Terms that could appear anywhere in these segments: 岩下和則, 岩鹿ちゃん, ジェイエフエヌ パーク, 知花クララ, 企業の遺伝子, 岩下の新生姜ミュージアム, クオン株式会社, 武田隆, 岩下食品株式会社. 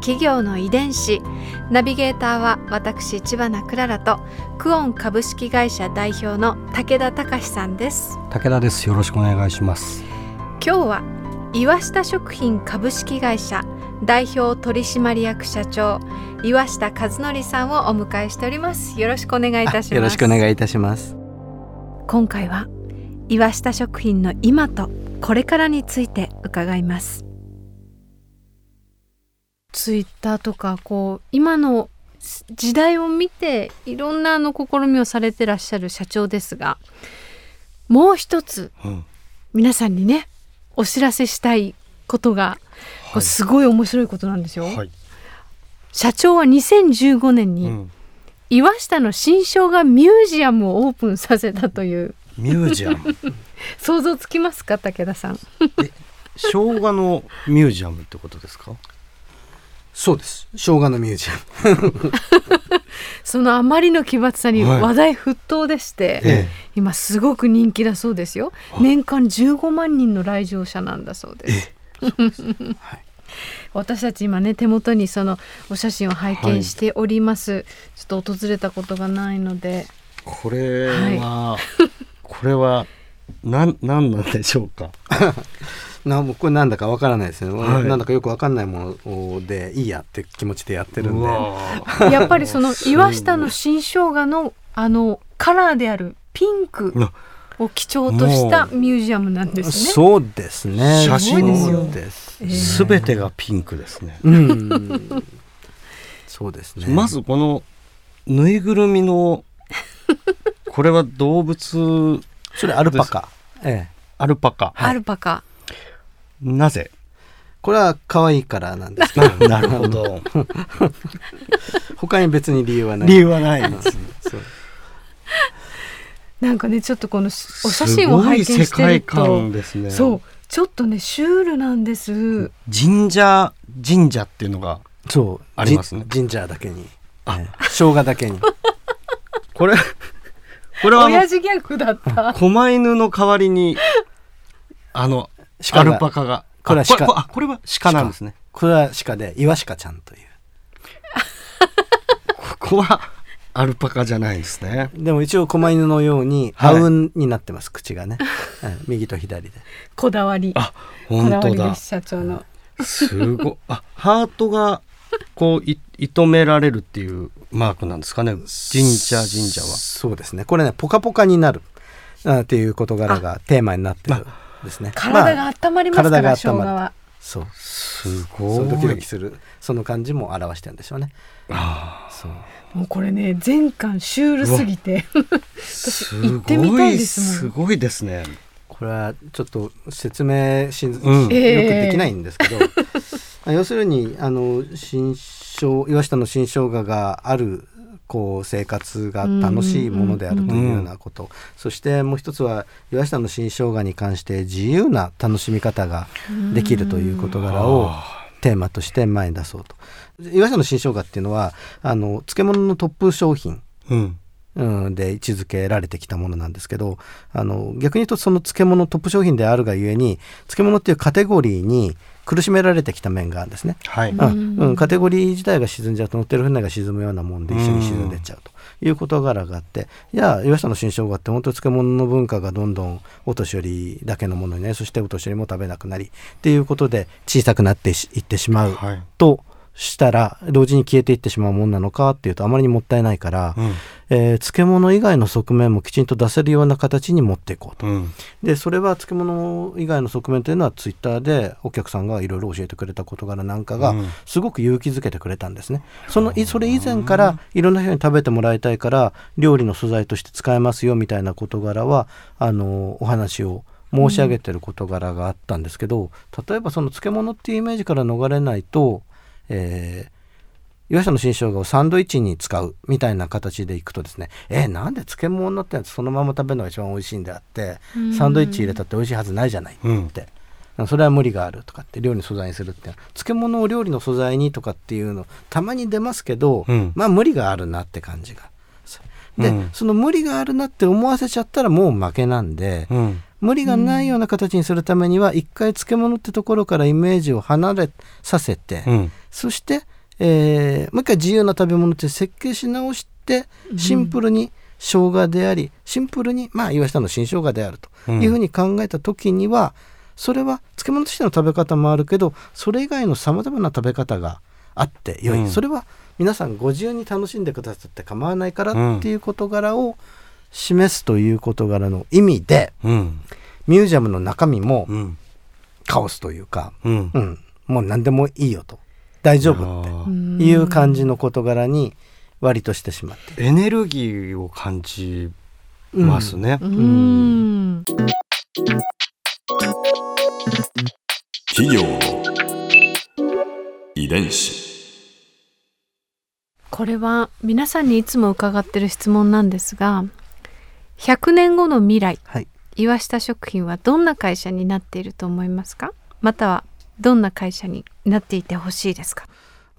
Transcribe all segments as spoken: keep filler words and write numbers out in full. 企業の遺伝子、ナビゲーターは私知花くららとクオン株式会社代表の武田隆さんです。武田です。よろしくお願いします。今日は岩下食品株式会社代表取締役社長岩下和則さんをお迎えしております。よろしくお願いいたします。よろしくお願いいたします。今回は岩下食品の今とこれからについて伺います。ツイッターとかこう今の時代を見ていろんなあの試みをされてらっしゃる社長ですが、もう一つ、うん、皆さんにねお知らせしたいことが、はい、すごい面白いことなんですよ、はい、社長はにせんじゅうごねんに、うん、岩下の新生姜ミュージアムをオープンさせたというミュージアム想像つきますか武田さんえ生姜のミュージアムってことですか？そうです。生姜のミュージアムそのあまりの奇抜さに話題沸騰でして、はいええ、今すごく人気だそうですよ。年間じゅうごまんにんの来場者なんだそうです、ええ、そうです、はい、私たち今ね手元にそのお写真を拝見しております、はい、ちょっと訪れたことがないのでこれは、はい、これは何なんでしょうかな、もうこれなんだかわからないですね、はい、なんだかよくわかんないものでいいやって気持ちでやってるんでやっぱりその岩下の新生姜のあのカラーであるピンクを基調としたミュージアムなんですね。そうですね、写真ですべてがピンクですね、えー、うんそうですね。まずこのぬいぐるみのこれは動物それアルパカ、ええ、アルパカ、はい、アルパカなぜ？これは可愛いからなんですけどなるほど他に別に理由はない理由はないですそうなんかねちょっとこのお写真を拝見してるとすごい世界観ですね。そうちょっとねシュールなんです。神社神社っていうのがそうありますね。神社だけに、あ、ね、生姜だけにこれこれは親父ギャグだった。狛犬の代わりにあのアルパカがこれは鹿、あ、これは鹿なんですね。これは鹿で岩鹿ちゃんというここはアルパカじゃないですね。でも一応狛犬のようにあうんになってます、はい、口がね、うん、右と左でこだわり、あ、本当だ、こだわりです社長のすごい、あ、ハートがこうい射止められるっていうマークなんですかね。神社神社はそうですね。これねポカポカになるっていう事柄がテーマになってるですね、体が温まりますから、まあ、生姜はそうすごいドキドキするその感じも表してるんでしょうね。あ、そうもうこれね全巻シュールすぎて私行ってみたいですもん。すごい、すごいですね。これはちょっと説明し、うん、よくできないんですけど、えー、要するにあの新生岩下の新生姜があるこう生活が楽しいものであるというようなこと、うんうんうん、そしてもう一つは岩下の新生姜に関して自由な楽しみ方ができるという事柄をテーマとして前に出そうと。岩下の新生姜っていうのはあの漬物のトップ商品、うんうん、で位置づけられてきたものなんですけど、あの逆に言うとその漬物トップ商品であるがゆえに漬物っていうカテゴリーに苦しめられてきた面があるんですね、はいうんうん、カテゴリー自体が沈んじゃうと乗ってる船が沈むようなもんで一緒に沈んでっちゃうという事柄があって、いや岩下の新生姜って本当に漬物の文化がどんどんお年寄りだけのものにね、そしてお年寄りも食べなくなりっていうことで小さくなっていってしまうと、はいしたら同時に消えていってしまうもんなのかっていうとあまりにもったいないから、うんえー、漬物以外の側面もきちんと出せるような形に持っていこうと、うん、でそれは漬物以外の側面というのはツイッターでお客さんがいろいろ教えてくれた事柄なんかがすごく勇気づけてくれたんですね、うん、そのそれ以前からいろんな人に食べてもらいたいから料理の素材として使えますよみたいな事柄はあのお話を申し上げてる事柄があったんですけど、うん、例えばその漬物っていうイメージから逃れないとえー、岩下の新生姜をサンドイッチに使うみたいな形でいくとですね、えー、なんで漬物ってそのまま食べるのが一番美味しいんであって、うん、サンドイッチ入れたって美味しいはずないじゃないって、うん、それは無理があるとかって料理の素材にするって漬物を料理の素材にとかっていうのたまに出ますけど、うん、まあ無理があるなって感じがで、うん、その無理があるなって思わせちゃったらもう負けなんで、うん、無理がないような形にするためには一回漬物ってところからイメージを離れさせて、うん、そしてえー、もう一回自由な食べ物って設計し直してシンプルに生姜であり、うん、シンプルにまあ岩下の新生姜であるというふうに考えた時には、それは漬物としての食べ方もあるけどそれ以外のさまざまな食べ方があって良い、うん、それは皆さんご自由に楽しんでくださって構わないからっていう事柄を示すという事柄の意味で、うん、ミュージアムの中身もカオスというか、うんうん、もう何でもいいよと大丈夫っていう感じの事柄に割としてしまってエネルギーを感じますね、うんうん、企業遺伝子。これは皆さんにいつも伺ってる質問なんですが、ひゃくねんごの未来、はい、岩下食品はどんな会社になっていると思いますか？またはどんな会社になっていてほしいですか？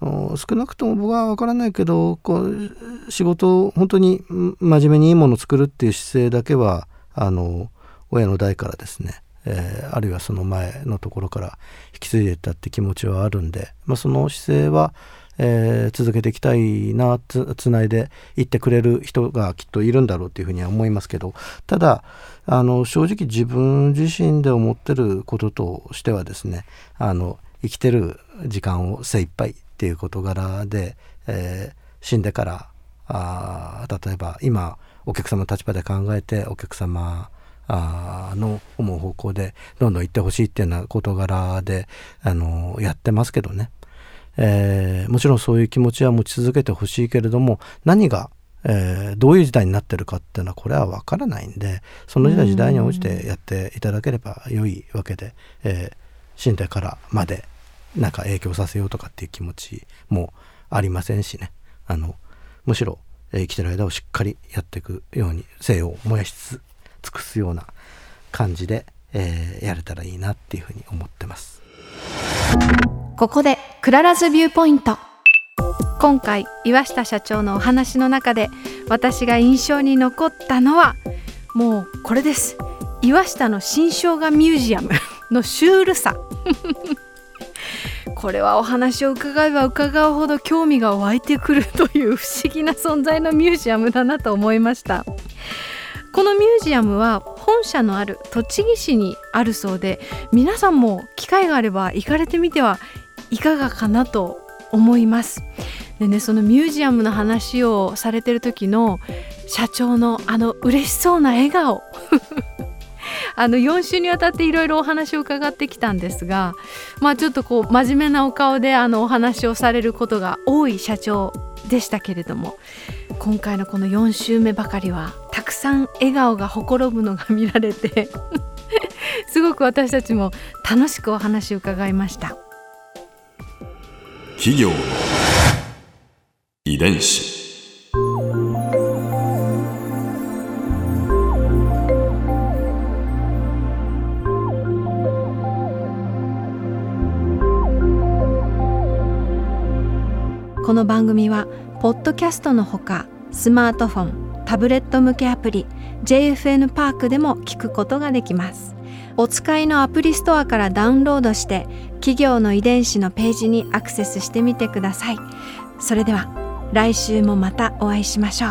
少なくとも僕は分からないけど、こう仕事を本当に真面目にいいものを作るっていう姿勢だけはあの親の代からですね、えー、あるいはその前のところから引き継いでいったって気持ちはあるんで、まあ、その姿勢は、えー、続けていきたいな、 つ, つないでいってくれる人がきっといるんだろうというふうには思いますけど、ただあの正直自分自身で思ってることとしてはですね、あの生きてる時間を精一杯っていう事柄で、えー、死んでからあ例えば今お客様の立場で考えてお客様あの思う方向でどんどん行ってほしいっていうような事柄であのやってますけどね、えー、もちろんそういう気持ちは持ち続けてほしいけれども、何が、えー、どういう時代になってるかっていうのはこれは分からないんで、その時代時代に応じてやっていただければ良いわけで、えー、死んでからまでなんか影響させようとかっていう気持ちもありませんしね、あのむしろ生きてる間をしっかりやっていくように精を燃やし尽くすような感じで、えー、やれたらいいなっていうふうに思ってます。ここでクララズビューポイント。今回岩下社長のお話の中で私が印象に残ったのはもうこれです。岩下の新生姜ミュージアムのシュールさこれはお話を伺えば伺うほど興味が湧いてくるという不思議な存在のミュージアムだなと思いました。このミュージアムは本社のある栃木市にあるそうで、皆さんも機会があれば行かれてみてはいかがかなと思います。でね、そのミュージアムの話をされてる時の社長のあの嬉しそうな笑顔あのよん週にわたっていろいろお話を伺ってきたんですが、まあ、ちょっとこう真面目なお顔であのお話をされることが多い社長でしたけれども、今回のこのよん週目ばかりはたくさん笑顔がほころぶのが見られてすごく私たちも楽しくお話を伺いました。企業の遺伝子。この番組はポッドキャストのほかスマートフォン、タブレット向けアプリ ジェイエフエヌ パークでも聞くことができます。お使いのアプリストアからダウンロードして企業の遺伝子のページにアクセスしてみてください。それでは来週もまたお会いしましょう。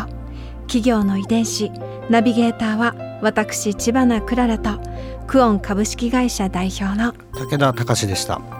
企業の遺伝子ナビゲーターは私知花クララとクオン株式会社代表の武田隆でした。